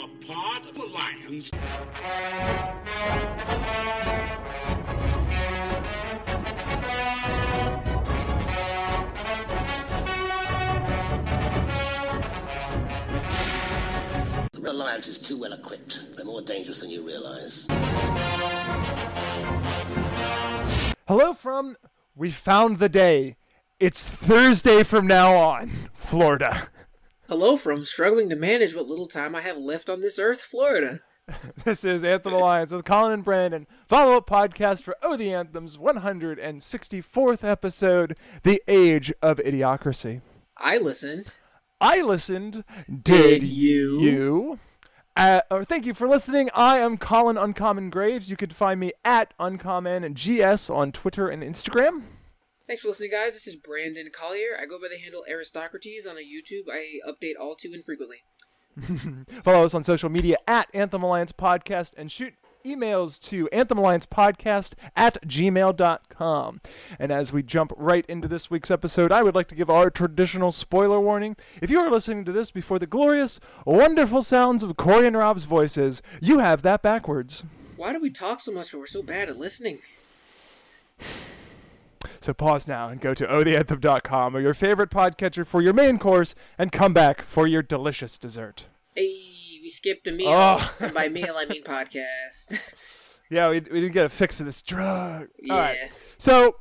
are part of the Alliance. The Rebel Alliance is too well equipped. They're more dangerous than you realize. Hello from We Found the Day. It's Thursday from now on, Florida. Hello from struggling to manage what little time I have left on this earth, Florida. This is Anthem Alliance with Colin and Brandon, follow-up podcast for Oh The Anthem's 164th episode, The Age of Idiocracy. I listened. Did you? Thank you for listening. I am Colin Uncommon Graves. You can find me at Uncommon GS on Twitter and Instagram. Thanks for listening, guys. This is Brandon Collier. I go by the handle Aristocrates on YouTube. I update all too infrequently. Follow us on social media at Anthem Alliance Podcast and shoot emails to anthemalliancepodcast@gmail.com. And as we jump right into this week's episode, I would like to give our traditional spoiler warning. If you are listening to this before the glorious, wonderful sounds of Corey and Rob's voices, you have that backwards. Why do we talk so much when we're so bad at listening? So pause now and go to OTheAnthem.com or your favorite podcatcher for your main course and come back for your delicious dessert. Hey. We skipped a meal, and by meal I mean podcast. Yeah, we didn't get a fix of this drug. Yeah. All right. So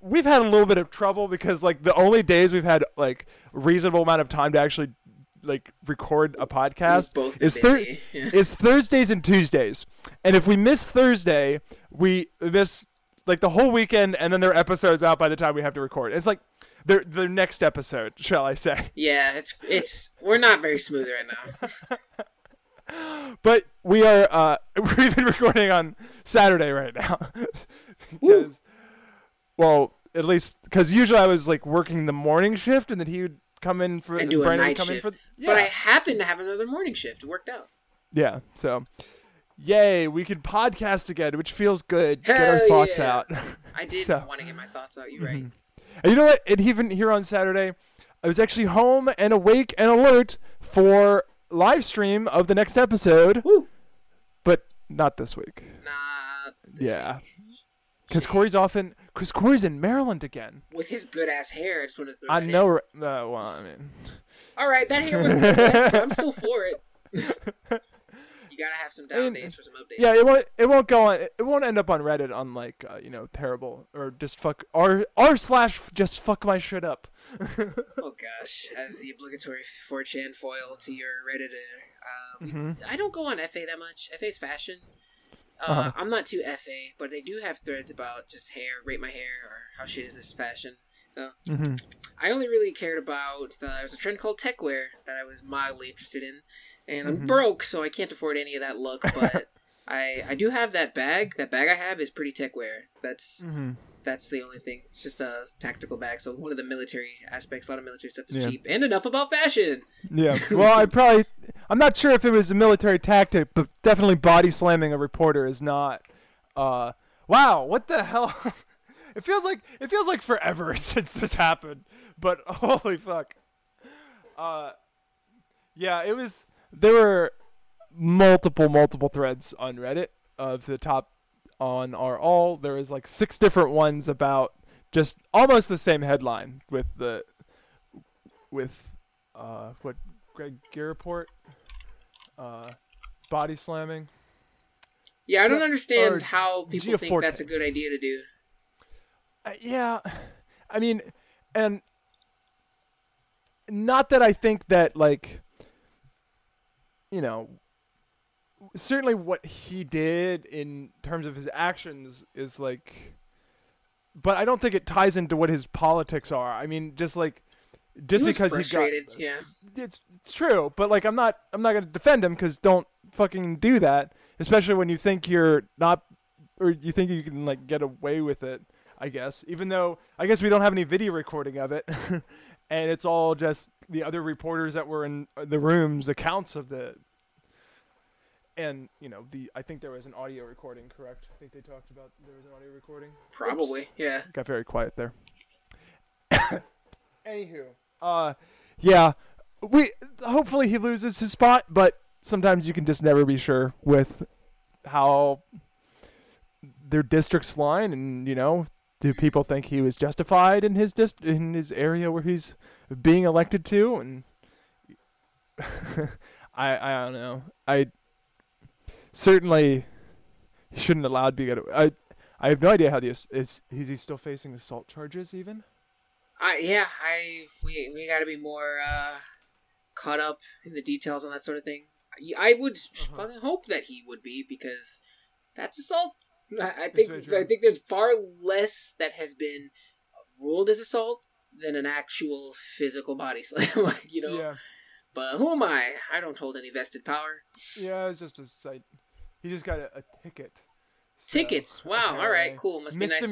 we've had a little bit of trouble because, like, the only days we've had, like, reasonable amount of time to actually, like, record a podcast is Thursdays and Tuesdays. And if we miss Thursday, we miss, like, the whole weekend, and then there are episodes out by the time we have to record. It's like their next episode, shall I say. Yeah, we're not very smooth right now. But we are we're even recording on Saturday right now. Because, well, at least because usually I was, like, working the morning shift and then he would come in for and do a night shift. But I happened to have another morning shift. It worked out. Yeah, so yay, we could podcast again, which feels good. Hell, get our thoughts out. I did want to get my thoughts out, you're right. And you know what? And even here on Saturday, I was actually home and awake and alert for live stream of the next episode. Woo. But not this week. Not this week. Because Corey's in Maryland again. With his good-ass hair. I just want to throw that in. Well, I mean, all right, that hair was good, but I'm still for it. You got to have some days for some updates. Yeah, it won't go on. It won't end up on Reddit on, like, terrible or just fuck r/just fuck my shit up. Oh gosh, as the obligatory 4chan foil to your Reddit. I don't go on FA that much. FA's fashion. I'm not too FA, but they do have threads about just hair, rate my hair, or how shit is this fashion. I only really cared about there was a trend called tech wear that I was mildly interested in. And I'm broke, so I can't afford any of that look, but I do have that bag. That bag I have is pretty tech wear. That's the only thing. It's just a tactical bag, so one of the military aspects, a lot of military stuff is cheap. And enough about fashion. Yeah, well, I'm not sure if it was a military tactic, but definitely body slamming a reporter is not. Wow, what the hell? It feels like forever since this happened, but holy fuck. Yeah, it was. There were multiple threads on Reddit of the top on our all. There was like 6 different ones about just almost the same headline with what Greg Gianforte body slamming. Yeah, I don't understand how people think that's a good idea to do. Yeah, I mean, and not that I think that, like, you know, certainly what he did in terms of his actions is, like, but I don't think it ties into what his politics are. I mean, just because he's frustrated, it's true. But, like, I'm not going to defend him because don't fucking do that, especially when you think you're not, or you think you can, like, get away with it. I guess, even though I guess we don't have any video recording of it, and it's all just the other reporters that were in the room's accounts of the, and, you know, I think there was an audio recording, correct? I think they talked about there was an audio recording. Probably. Oops. Yeah. Got very quiet there. Anywho, hopefully he loses his spot, but sometimes you can just never be sure with how their districts line, and you know, do people think he was justified in his area where he's being elected to? And I don't know. I certainly shouldn't allowed be good. I have no idea how this is he still facing assault charges even? We got to be more caught up in the details on that sort of thing. I would fucking hope that he would be, because that's assault. I think there's far less that has been ruled as assault than an actual physical body slam, like, you know. Yeah. But who am I? I don't hold any vested power. Yeah, it's just a site. He just got a ticket. So, tickets. Wow. All right. Cool. Must be nice.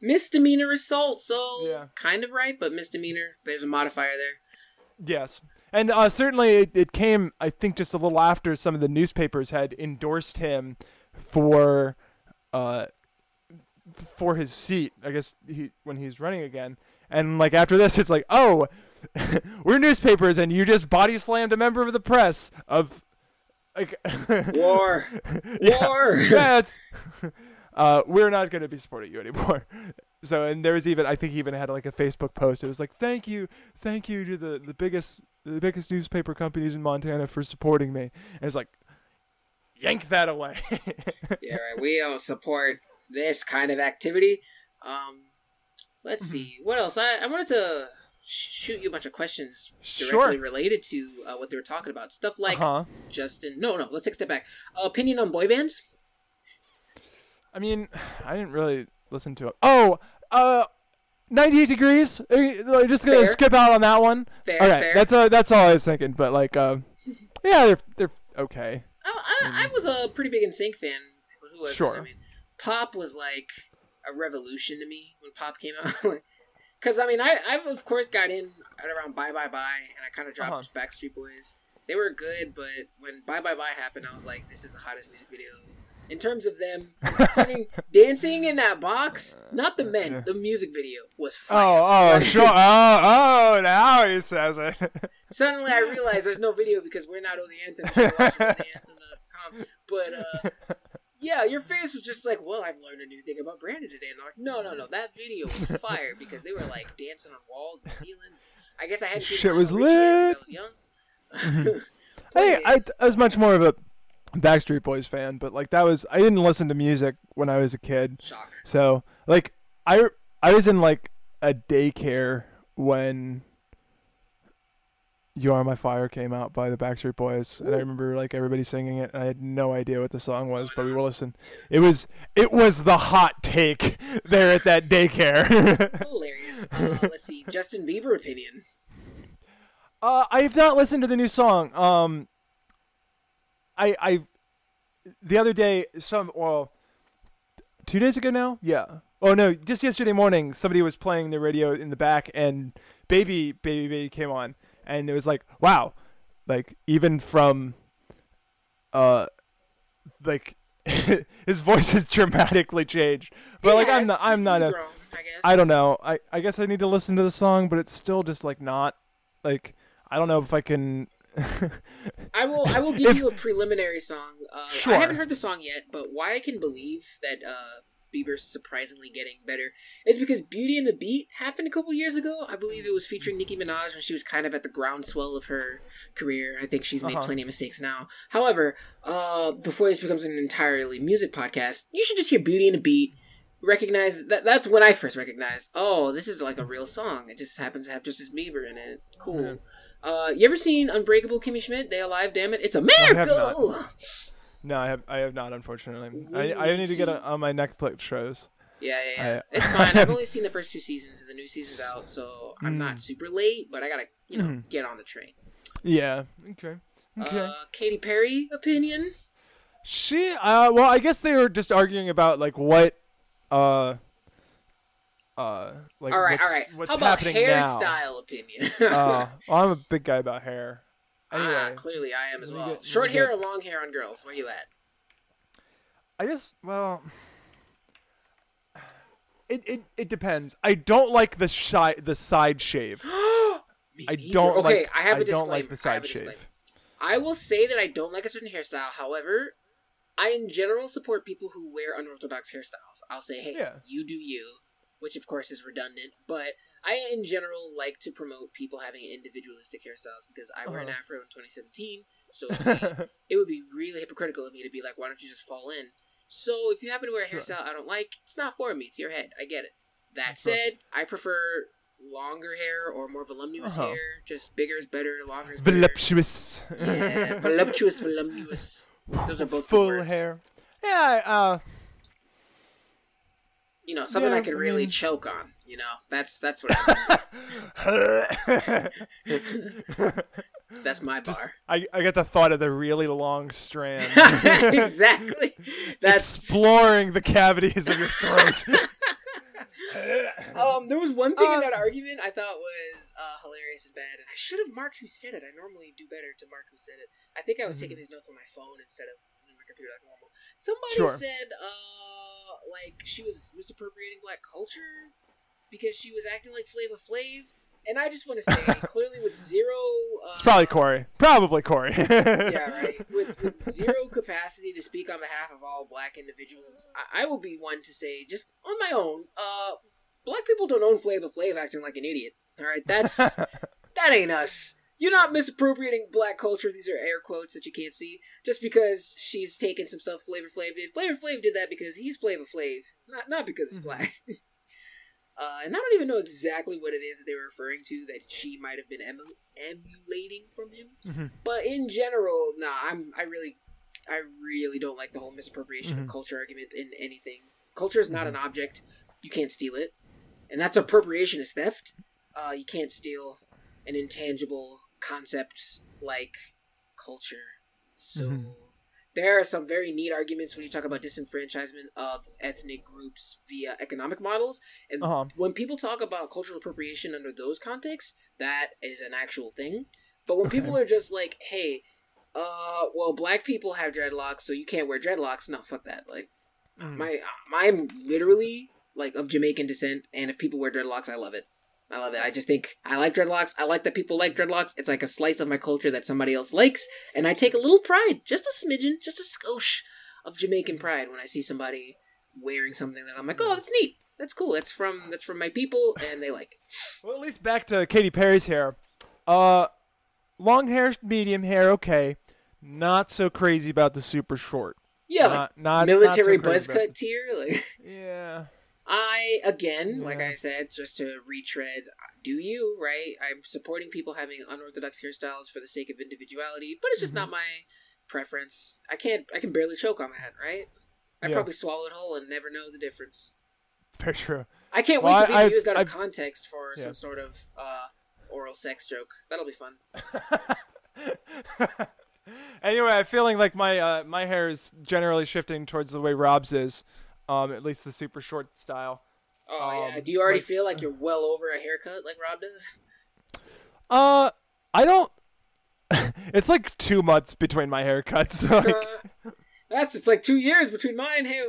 Misdemeanor assault. So yeah. Kind of right, but misdemeanor. There's a modifier there. Yes. And certainly it came, I think, just a little after some of the newspapers had endorsed him for his seat, I guess, when he's running again. And like after this, it's like, oh, we're newspapers and you just body slammed a member of the press of like war. Yeah, we're not going to be supporting you anymore. So, and there was even, I think he even had like a Facebook post. It was like, thank you to the biggest newspaper companies in Montana for supporting me. And it's like, yank that away. Yeah, right. We don't support this kind of activity. Let's see. What else? I wanted to shoot you a bunch of questions directly related to what they were talking about. Stuff like let's take a step back. Opinion on boy bands? I mean, I didn't really listen to it. 98 Degrees? I'm just going to skip out on that one. Fair. That's all I was thinking. But like, yeah, they're okay. I was a pretty big NSYNC fan. I mean, pop was like a revolution to me when pop came out. Because, I mean, I've of course got in around Bye Bye Bye, and I kind of dropped Backstreet Boys. They were good, but when Bye Bye Bye happened, I was like, this is the hottest music video. In terms of them dancing in that box, not the men, the music video was fire. Now he says it. Suddenly I realized there's no video because we're not OTheAnthem. We're watching OTheAnthem.com. But yeah, your face was just like, well, I've learned a new thing about Brandon today. And I'm like, no, that video was fire because they were like dancing on walls and ceilings. I guess I hadn't seen shit was lit because I was young. Mm-hmm. I was much more of a Backstreet Boys fan, but like I didn't listen to music when I was a kid. Shock. So like I was in like a daycare when You Are My Fire came out by the Backstreet Boys. Ooh. And I remember like everybody singing it and I had no idea what the song was, but we will listen. It was the hot take there at that daycare. Hilarious. Let's see, Justin Bieber opinion. I have not listened to the new song. The other day, 2 days ago now? Yeah. Oh no, just yesterday morning, somebody was playing the radio in the back and Baby came on and it was like, wow, like even from, like his voice has dramatically changed, but like I'm not he's grown, I guess. I don't know. I guess I need to listen to the song, but it's still just like not like, I don't know if I can. I will give you a preliminary song. I haven't heard the song yet, but why I can believe that Bieber's surprisingly getting better is because Beauty and the Beat happened a couple years ago. I believe it was featuring Nicki Minaj when she was kind of at the groundswell of her career. I think she's made plenty of mistakes now. However, before this becomes an entirely music podcast, you should just hear Beauty and the Beat. Recognize that's when I first recognized, oh, this is like a real song. It just happens to have Justin Bieber in it. Cool. Yeah. You ever seen Unbreakable Kimmy Schmidt? They alive, damn it! It's a miracle. I have not. Unfortunately, I need to get on my Netflix shows. Yeah. It's fine. I've only seen the first two seasons, and the new season's out, so I'm not super late. But I gotta, get on the train. Yeah. Okay. Katy Perry opinion. She. Well, I guess they were just arguing about like what. Like all right. What's How about hairstyle now? Opinion? I'm a big guy about hair. Anyway, clearly I am as well. Short hair or long hair on girls? Where you at? It depends. I don't like the side shave. I don't like the side shave. I will say that I don't like a certain hairstyle. However, I in general support people who wear unorthodox hairstyles. I'll say, hey, you do you, which of course is redundant, but I in general like to promote people having individualistic hairstyles because I wear an afro in 2017, so it would be really hypocritical of me to be like, why don't you just fall in? So if you happen to wear a hairstyle I don't like, it's not for me, it's your head. I get it. That said, I prefer longer hair or more voluminous hair. Just bigger is better, longer is better. Voluptuous. Yeah, voluptuous, voluminous. Those are both full words. Hair. Yeah, you know, something I could really choke on, you know? That's what I That's my bar. I got the thought of the really long strand. Exactly. That's exploring the cavities of your throat. There was one thing in that argument I thought was hilarious and bad, and I should have marked who said it. I normally do better to mark who said it. I think I was taking these notes on my phone instead of on my computer like normal. Somebody said, like, she was misappropriating black culture because she was acting like Flavor Flav, and I just want to say, clearly with zero... it's probably Corey. Probably Corey. Yeah, right. With zero capacity to speak on behalf of all black individuals, I will be one to say, just on my own, black people don't own Flavor Flav acting like an idiot. All right, that ain't us. You're not misappropriating black culture. These are air quotes that you can't see. Just because she's taking some stuff Flavor Flav did. Flavor Flav did that because he's Flavor Flav, not because he's black. And I don't even know exactly what it is that they were referring to that she might have been emulating from him. Mm-hmm. But in general, I really don't like the whole misappropriation of culture argument in anything. Culture is not an object. You can't steal it. And that's appropriation is theft. You can't steal an intangible concept like culture. So there are some very neat arguments when you talk about disenfranchisement of ethnic groups via economic models. And when people talk about cultural appropriation under those contexts, that is an actual thing. But when people are just like, hey, well, black people have dreadlocks, so you can't wear dreadlocks. No, fuck that. Like, I'm literally... like, of Jamaican descent, and if people wear dreadlocks, I love it. I love it. I just think I like dreadlocks. I like that people like dreadlocks. It's like a slice of my culture that somebody else likes, and I take a little pride, just a smidgen, just a skosh of Jamaican pride when I see somebody wearing something that I'm like, oh, that's neat. That's cool. That's from my people, and they like it. Well, at least back to Katy Perry's hair. Long hair, medium hair, okay. Not so crazy about the super short. Yeah, not military not so buzz cut tier. Like. Yeah. Like I said, just to retread, do you, right? I'm supporting people having unorthodox hairstyles for the sake of individuality, but it's just not my preference. I can barely choke on that, right? I probably swallow it whole and never know the difference. Very true. I can't wait till these are used out of context for some sort of oral sex joke. That'll be fun. Anyway, I'm feeling like my hair is generally shifting towards the way Rob's is. At least the super short style. Oh, yeah. Do you already feel like you're well over a haircut like Rob does? I don't... It's like 2 months between my haircuts. It's like 2 years between mine. Hey,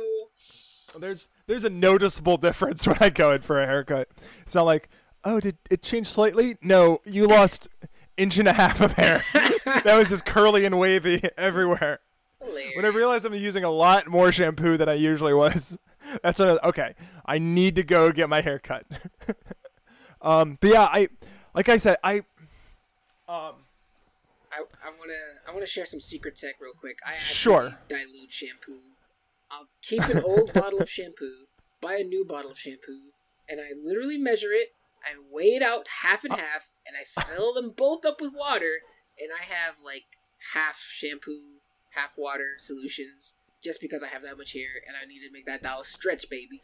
there's a noticeable difference when I go in for a haircut. It's not like, oh, did it change slightly? No, you lost inch and a half of hair. That was just curly and wavy everywhere. Hilarious. When I realized I'm using a lot more shampoo than I usually was, that's when I need to go get my hair cut. But yeah, I want to share some secret tech real quick. I actually dilute shampoo. I'll keep an old bottle of shampoo, buy a new bottle of shampoo, and I literally measure it. I weigh it out half and half, and I fill them both up with water, and I have like half shampoo, half water solutions, just because I have that much hair and I need to make that dollar stretch, baby.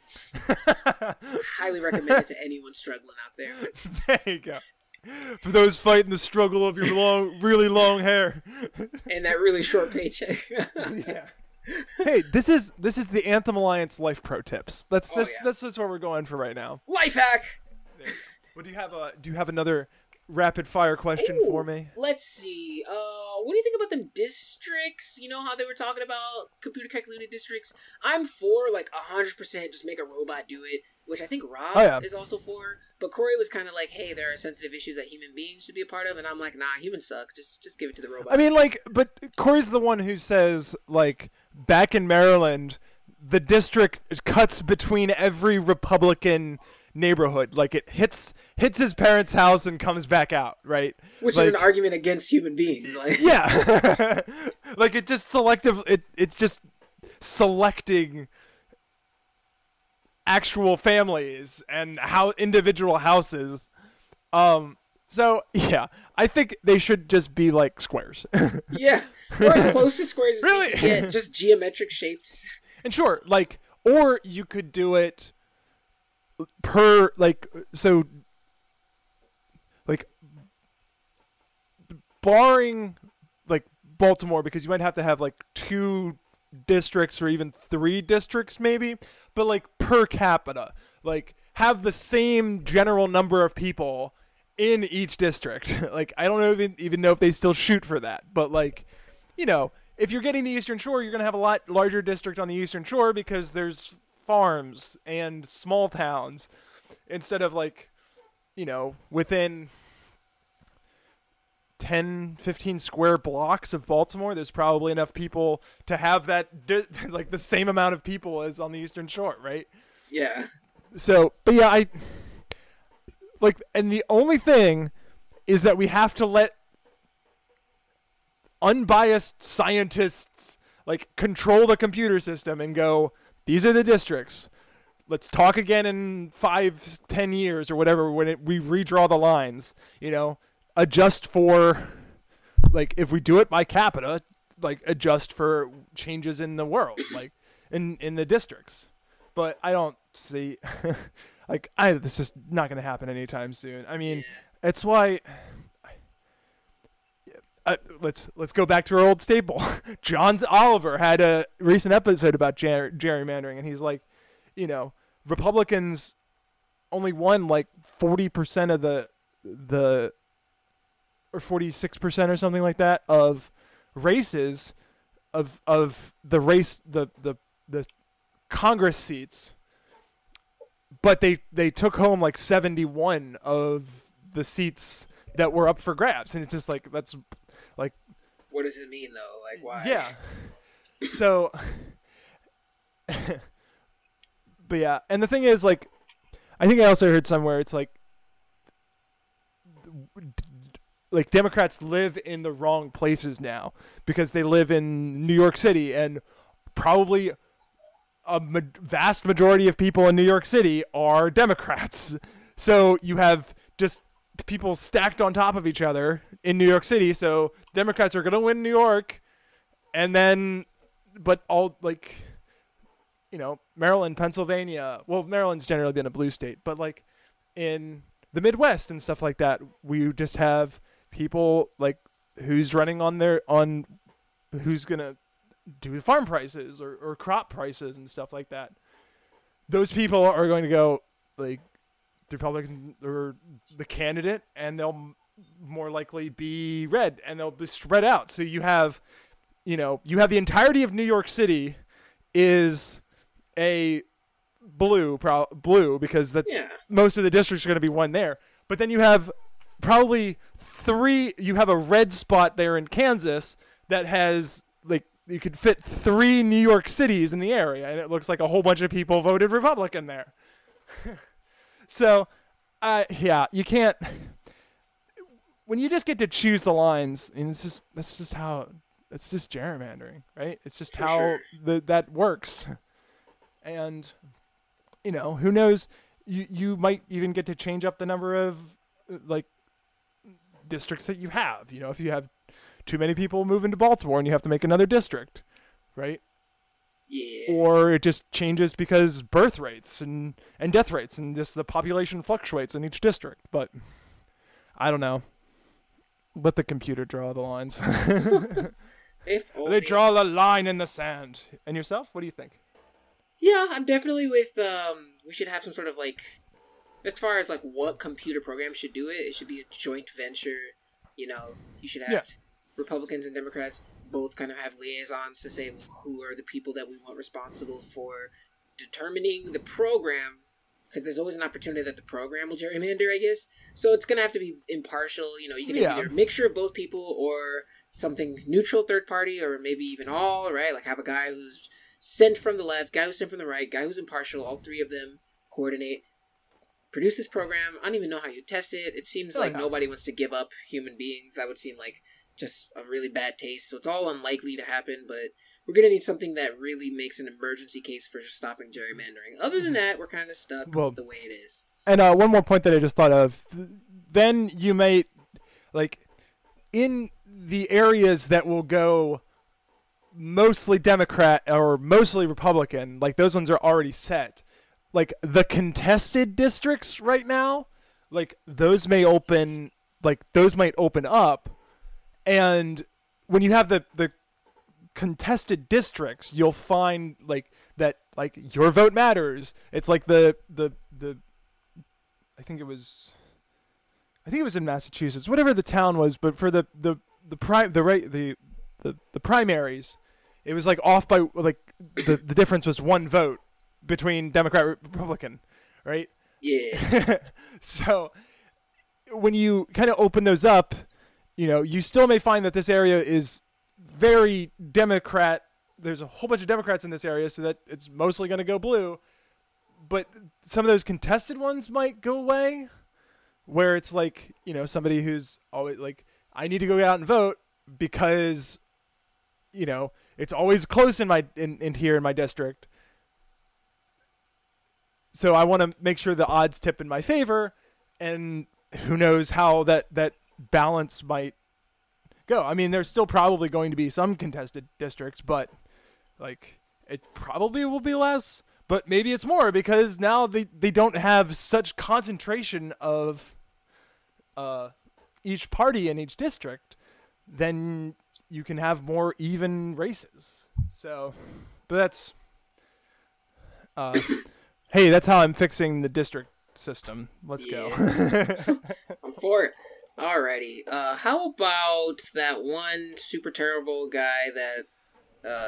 Highly recommend it to anyone struggling out there. There you go. For those fighting the struggle of your really long hair and that really short paycheck. Yeah. Hey, this is the Anthem Alliance Life Pro Tips. That's just where we're going for right now. Life hack. There you go. Well, do you have another rapid fire question for me? Let's see. What do you think about them districts? You know how they were talking about computer calculated districts? I'm for 100% just make a robot do it, which I think Rob is also for. But Corey was kind of like, hey, there are sensitive issues that human beings should be a part of. And I'm like, nah, humans suck. Just give it to the robot. I mean, like, but Corey's the one who says, like, back in Maryland, the district cuts between every Republican neighborhood. Like, it hits his parents' house and comes back out, right? Which, like, is an argument against human beings. Like. Yeah. Like, it just selective. It's just selecting actual families and how individual houses. So yeah, I think they should just be like squares. Yeah, or as close to squares as really? You can get, just geometric shapes. And sure, like, or you could do it per, like, so, like, barring like Baltimore, because you might have to have like 2 districts or even 3 districts maybe, but like per capita, like have the same general number of people in each district. Like, I don't even know if they still shoot for that, but like, you know, if you're getting the Eastern Shore, you're going to have a lot larger district on the Eastern Shore because there's farms and small towns instead of, like, you know, within 10-15 square blocks of Baltimore, there's probably enough people to have that like the same amount of people as on the Eastern Shore, right? Yeah. So, but yeah, I like, and the only thing is that we have to let unbiased scientists like control the computer system and go, these are the districts. Let's talk again in 5-10 years or whatever when we redraw the lines, you know. Adjust for, like, if we do it by capita, like, adjust for changes in the world, like, in the districts. But I don't see, like, this is not going to happen anytime soon. I mean, it's why, let's go back to our old staple. John Oliver had a recent episode about gerrymandering, and he's like, you know, Republicans only won, like, 40% of the or 46% or something like that of races of the race, the Congress seats, but they took home like 71 of the seats that were up for grabs. And it's just like, that's like, what does it mean though? Like, why? Yeah. So, but yeah. And the thing is, like, I think I also heard somewhere, it's like Democrats live in the wrong places now because they live in New York City, and probably a vast majority of people in New York City are Democrats. So you have just people stacked on top of each other in New York City. So Democrats are going to win New York, and then, but all, like, you know, Maryland, Pennsylvania, well, Maryland's generally been a blue state, but like in the Midwest and stuff like that, we just have people like who's running on their who's gonna do farm prices or crop prices and stuff like that. Those people are going to go like the Republicans or the candidate, and they'll more likely be red, and they'll be spread out. So you have the entirety of New York City is a blue because that's most of the districts are going to be one there. But then you have probably you have a red spot there in Kansas that has, like, you could fit 3 New York cities in the area, and it looks like a whole bunch of people voted Republican there. So, you can't, when you just get to choose the lines, and that's just gerrymandering, right? It's just how that works. And, you know, who knows, you might even get to change up the number of, like, districts that you have, you know, if you have too many people move into Baltimore and you have to make another district, right? Yeah. Or it just changes because birth rates and death rates and just the population fluctuates in each district. But I don't know. Let the computer draw the lines. They draw the line in the sand. And yourself, what do you think? Yeah, I'm definitely with, we should have some sort of, like, as far as, like, what computer program should do it, it should be a joint venture. You know, you should have Republicans and Democrats both kind of have liaisons to say who are the people that we want responsible for determining the program because there's always an opportunity that the program will gerrymander, I guess. So it's going to have to be impartial. You know, you can have either a mixture of both people or something neutral third party, or maybe even all, right? Like have a guy who's sent from the left, guy who's sent from the right, guy who's impartial, all three of them coordinate, produce this program. I don't even know how you test it. It seems like nobody wants to give up human beings. That would seem like just a really bad taste. So it's all unlikely to happen, but we're going to need something that really makes an emergency case for just stopping gerrymandering. Other than that, we're kind of stuck with the way it is. And one more point that I just thought of. Then you may, like, in the areas that will go mostly Democrat or mostly Republican, like those ones are already set. Like the contested districts right now, like those may open, like those might open up. And when you have the contested districts, you'll find like that, like your vote matters. It's like the I think it was in Massachusetts, whatever the town was, but for the primaries, it was like off by like the difference was one vote between Democrat and Republican, right? Yeah. So when you kind of open those up, you know, you still may find that this area is very Democrat. There's a whole bunch of Democrats in this area, so that it's mostly going to go blue. But some of those contested ones might go away, where it's like, you know, somebody who's always like, I need to go out and vote because, you know, it's always close in my in here in my district. So I want to make sure the odds tip in my favor, and who knows how that balance might go. I mean, there's still probably going to be some contested districts, but like it probably will be less. But maybe it's more because now they don't have such concentration of each party in each district. Then you can have more even races. So, but that's... hey, that's how I'm fixing the district system. Let's go. I'm for it. Alrighty. How about that one super terrible guy that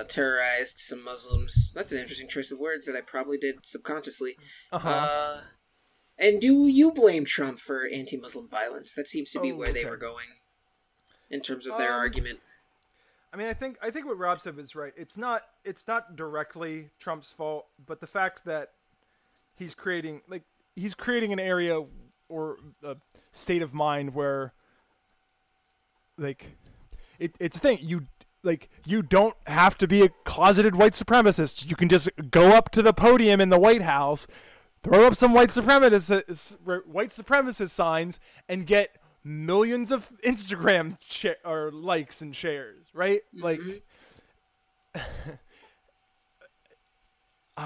terrorized some Muslims? That's an interesting choice of words that I probably did subconsciously. And do you blame Trump for anti-Muslim violence? That seems to be where they were going in terms of their argument. I mean, I think what Rob said is right. It's not directly Trump's fault, but the fact that he's creating an area or a state of mind where like it's a thing. You don't have to be a closeted white supremacist. You can just go up to the podium in the White House, throw up some white supremacist signs, and get millions of Instagram or likes and shares, right? Mm-hmm.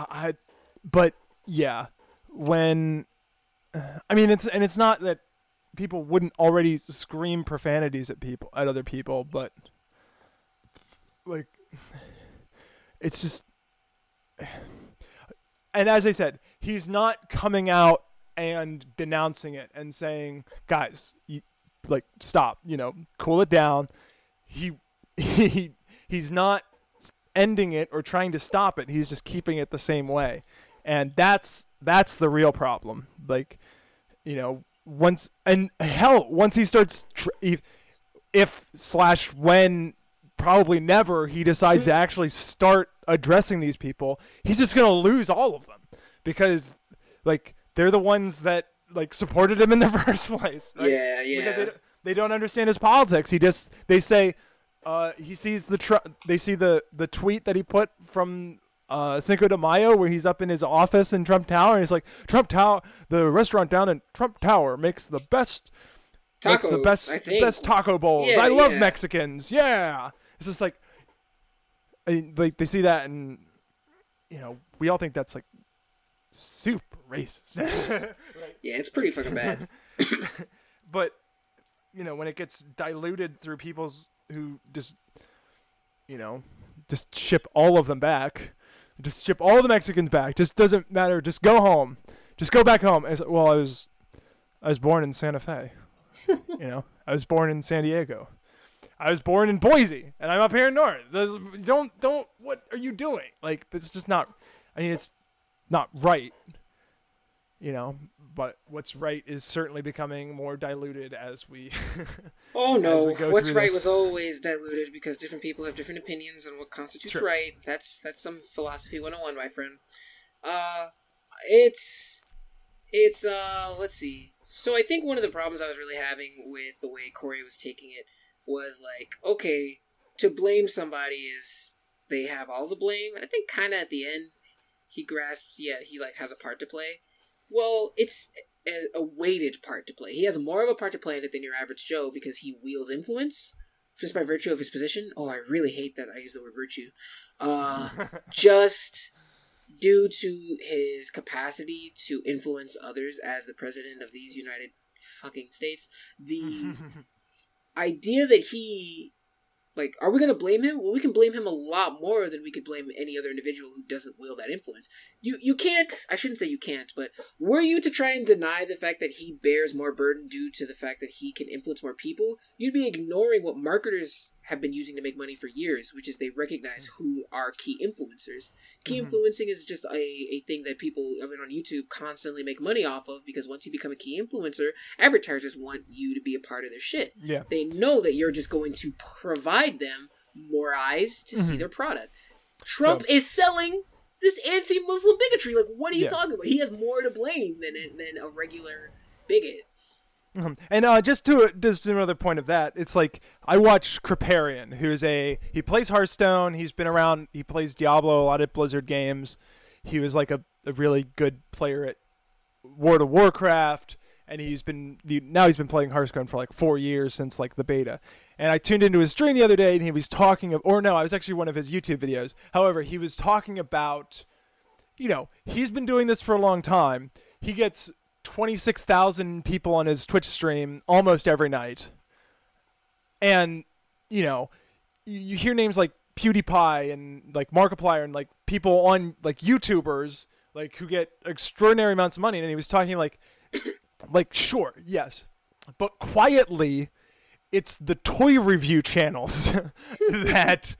Like, but yeah, when I mean, it's not that people wouldn't already scream profanities at other people, but. Like, it's just, and as I said, he's not coming out and denouncing it and saying, guys, stop, you know, cool it down. He's not ending it or trying to stop it. He's just keeping it the same way. And that's the real problem. Like, you know, once he starts, if/when probably never he decides to actually start addressing these people, he's just going to lose all of them because like they're the ones that like supported him in the first place, right? Yeah they don't understand his politics. They say they see the tweet that he put from Cinco de Mayo where he's up in his office in Trump Tower and he's like, Trump Tower, the restaurant down in Trump Tower makes the best tacos, best taco bowls. Yeah, I love Mexicans. Yeah. It's just like, they see that, and you know, we all think that's like super racist. Right? Yeah, it's pretty fucking bad. But you know, when it gets diluted through people who just ship all of them back, just ship all the Mexicans back, just doesn't matter. Just go home. Just go back home. As well, I was born in Santa Fe. You know, I was born in San Diego. I was born in Boise, and I'm up here in North. Don't. What are you doing? Like, it's just not. I mean, it's not right. you know, but what's right is certainly becoming more diluted as we oh no, what's right was always diluted because different people have different opinions on what constitutes sure. right. That's some philosophy 101, my friend. Let's see. So I think one of the problems I was really having with the way Corey was taking it was like, okay, to blame somebody is they have all the blame. And I think kind of at the end he grasps, yeah, he like has a part to play. Well, it's a weighted part to play. He has more of a part to play in it than your average Joe because he wields influence just by virtue of his position. Oh, I really hate that I use the word virtue. Just due to his capacity to influence others as the president of these United fucking States, the idea that he, like, are we going to blame him? Well, we can blame him a lot more than we could blame any other individual who doesn't wield that influence. You can't, I shouldn't say you can't, but were you to try and deny the fact that he bears more burden due to the fact that he can influence more people, you'd be ignoring what marketers have been using to make money for years, which is they recognize who are key influencers. Key mm-hmm. influencing is just a thing that people on YouTube constantly make money off of because once you become a key influencer, advertisers want you to be a part of their shit. Yeah. They know that you're just going to provide them more eyes to mm-hmm. see their product. Trump is selling this anti-Muslim bigotry. Like, what are you talking about? He has more to blame than a regular bigot. And just another point of that, it's like I watch Kripparian, he plays Hearthstone. He's been around. He plays Diablo a lot at Blizzard games. He was like a really good player at World of Warcraft, and he's been playing Hearthstone for like 4 years since like the beta. And I tuned into his stream the other day, and he was I was actually one of his YouTube videos. However, he was talking about, you know, he's been doing this for a long time. He gets 26,000 people on his Twitch stream almost every night. And, you know, you hear names like PewDiePie and like Markiplier and like people on like YouTubers like who get extraordinary amounts of money. And he was talking like, sure, yes, but quietly it's the toy review channels that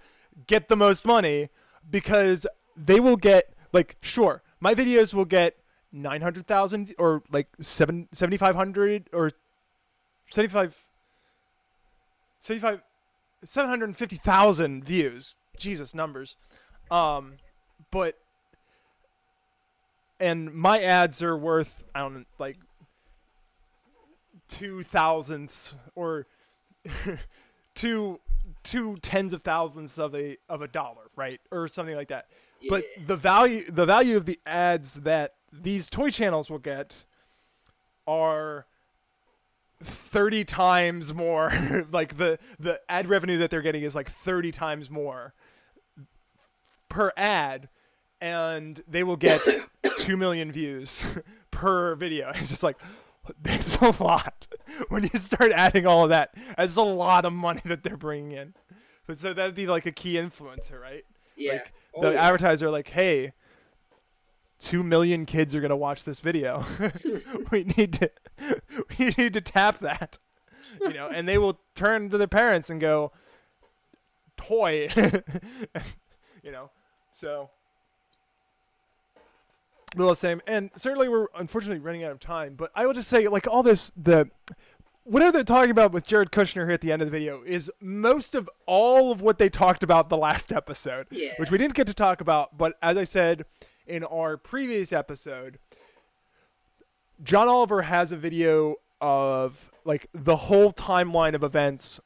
get the most money because they will get like, sure, my videos will get 900,000 or like 7,500 or 750,000 views. Jesus, numbers. But and my ads are worth I don't know, like 2 thousandths or two tens of thousandths of a dollar, right? Or something like that. Yeah. But the value of the ads that these toy channels will get are 30 times more. Like the ad revenue that they're getting is like 30 times more per ad, and they will get 2 million views per video. It's just like, that's a lot. When you start adding all of that, that's a lot of money that they're bringing in. But so that'd be like a key influencer, right? Yeah. Like advertiser, like, hey, 2 million kids are gonna watch this video. we need to tap that, you know. And they will turn to their parents and go, "Toy," you know. So a little same. And certainly, we're unfortunately running out of time. But I will just say, like all this, whatever they're talking about with Jared Kushner here at the end of the video is most of all of what they talked about the last episode, which we didn't get to talk about. But as I said in our previous episode, John Oliver has a video of like the whole timeline of events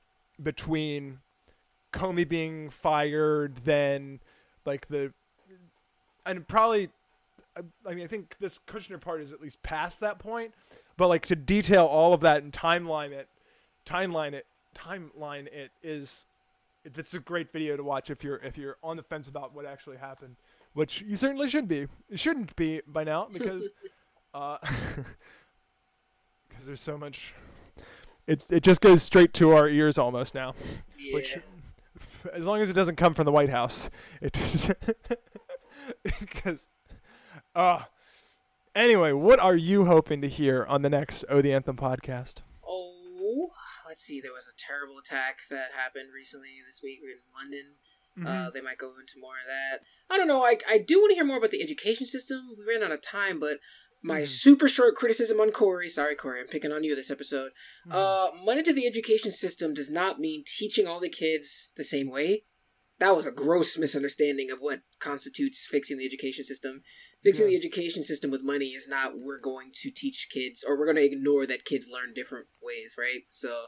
between Comey being fired, then like I think this Kushner part is at least past that point, but like to detail all of that and timeline it is, it's a great video to watch if you're on the fence about what actually happened. Which you certainly should be. It shouldn't be by now because because there's so much. It just goes straight to our ears almost now. Yeah. Which, as long as it doesn't come from the White House, because. Anyway, what are you hoping to hear on the next Oh the Anthem podcast? Oh, let's see. There was a terrible attack that happened recently this week in London. Mm-hmm. They might go into more of that. I don't know. I do want to hear more about the education system. We ran out of time, but My super short criticism on Corey. Sorry, Corey, I'm picking on you this episode. Money to the education system does not mean teaching all the kids the same way. That was a gross misunderstanding of what constitutes fixing the education system. Fixing the education system with money is not we're going to teach kids, or we're going to ignore that kids learn different ways, right? So,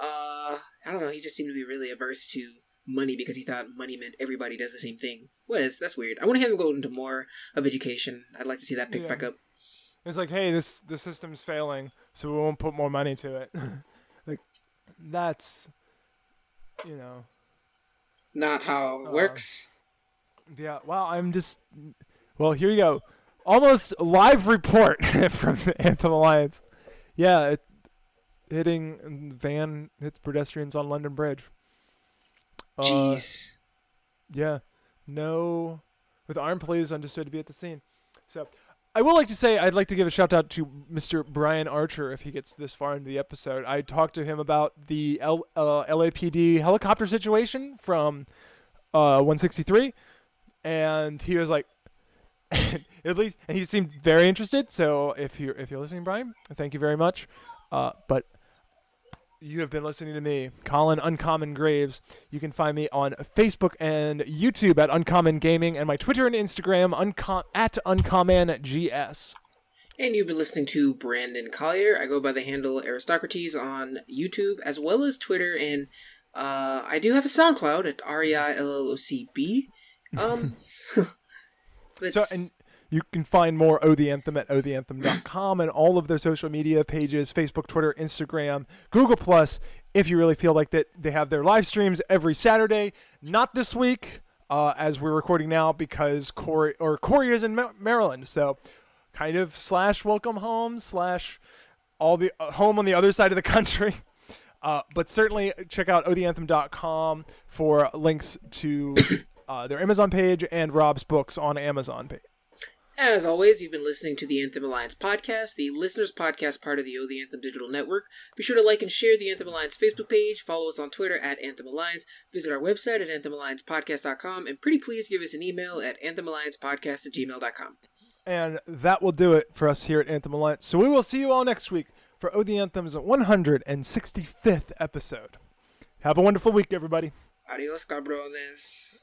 I don't know. He just seemed to be really averse to money because he thought money meant everybody does the same thing. What is? That's weird. I want to have him go into more of education. I'd like to see that picked back up. It's like, hey, the system's failing, so we won't put more money to it. Like, that's, you know, not how it works. Yeah. Well, I'm just. Well, here you go. Almost live report from the Anthem Alliance. Yeah, hitting van hits pedestrians on London Bridge. Jeez. Yeah. No, with armed police understood to be at the scene. So, I will like to say I'd like to give a shout out to Mr. Brian Archer if he gets this far into the episode. I talked to him about the LAPD helicopter situation from 163, and he was like. At least, and he seemed very interested. So if you're listening, Brian, thank you very much. But you have been listening to me, Colin Uncommon Graves. You can find me on Facebook and YouTube at Uncommon Gaming, and my Twitter and Instagram at UncommonGS. And you've been listening to Brandon Collier. I go by the handle Aristocrates on YouTube as well as Twitter, and I do have a SoundCloud at REILLOCB. So, and you can find more O The Anthem at OTheAnthem.com and all of their social media pages, Facebook, Twitter, Instagram, Google+, if you really feel like that. They have their live streams every Saturday, not this week as we're recording now because Corey is in Maryland. So kind of / welcome home / all the home on the other side of the country. But certainly check out OTheAnthem.com for links to... their Amazon page and Rob's books on Amazon page. As always, you've been listening to the Anthem Alliance podcast, the listeners' podcast part of the The Anthem Digital Network. Be sure to like and share the Anthem Alliance Facebook page. Follow us on Twitter at Anthem Alliance. Visit our website at anthemalliancepodcast.com. And pretty please give us an email at anthemalliancepodcast@gmail.com. And that will do it for us here at Anthem Alliance. So we will see you all next week for The Anthem's 165th episode. Have a wonderful week, everybody. Adios, cabrones.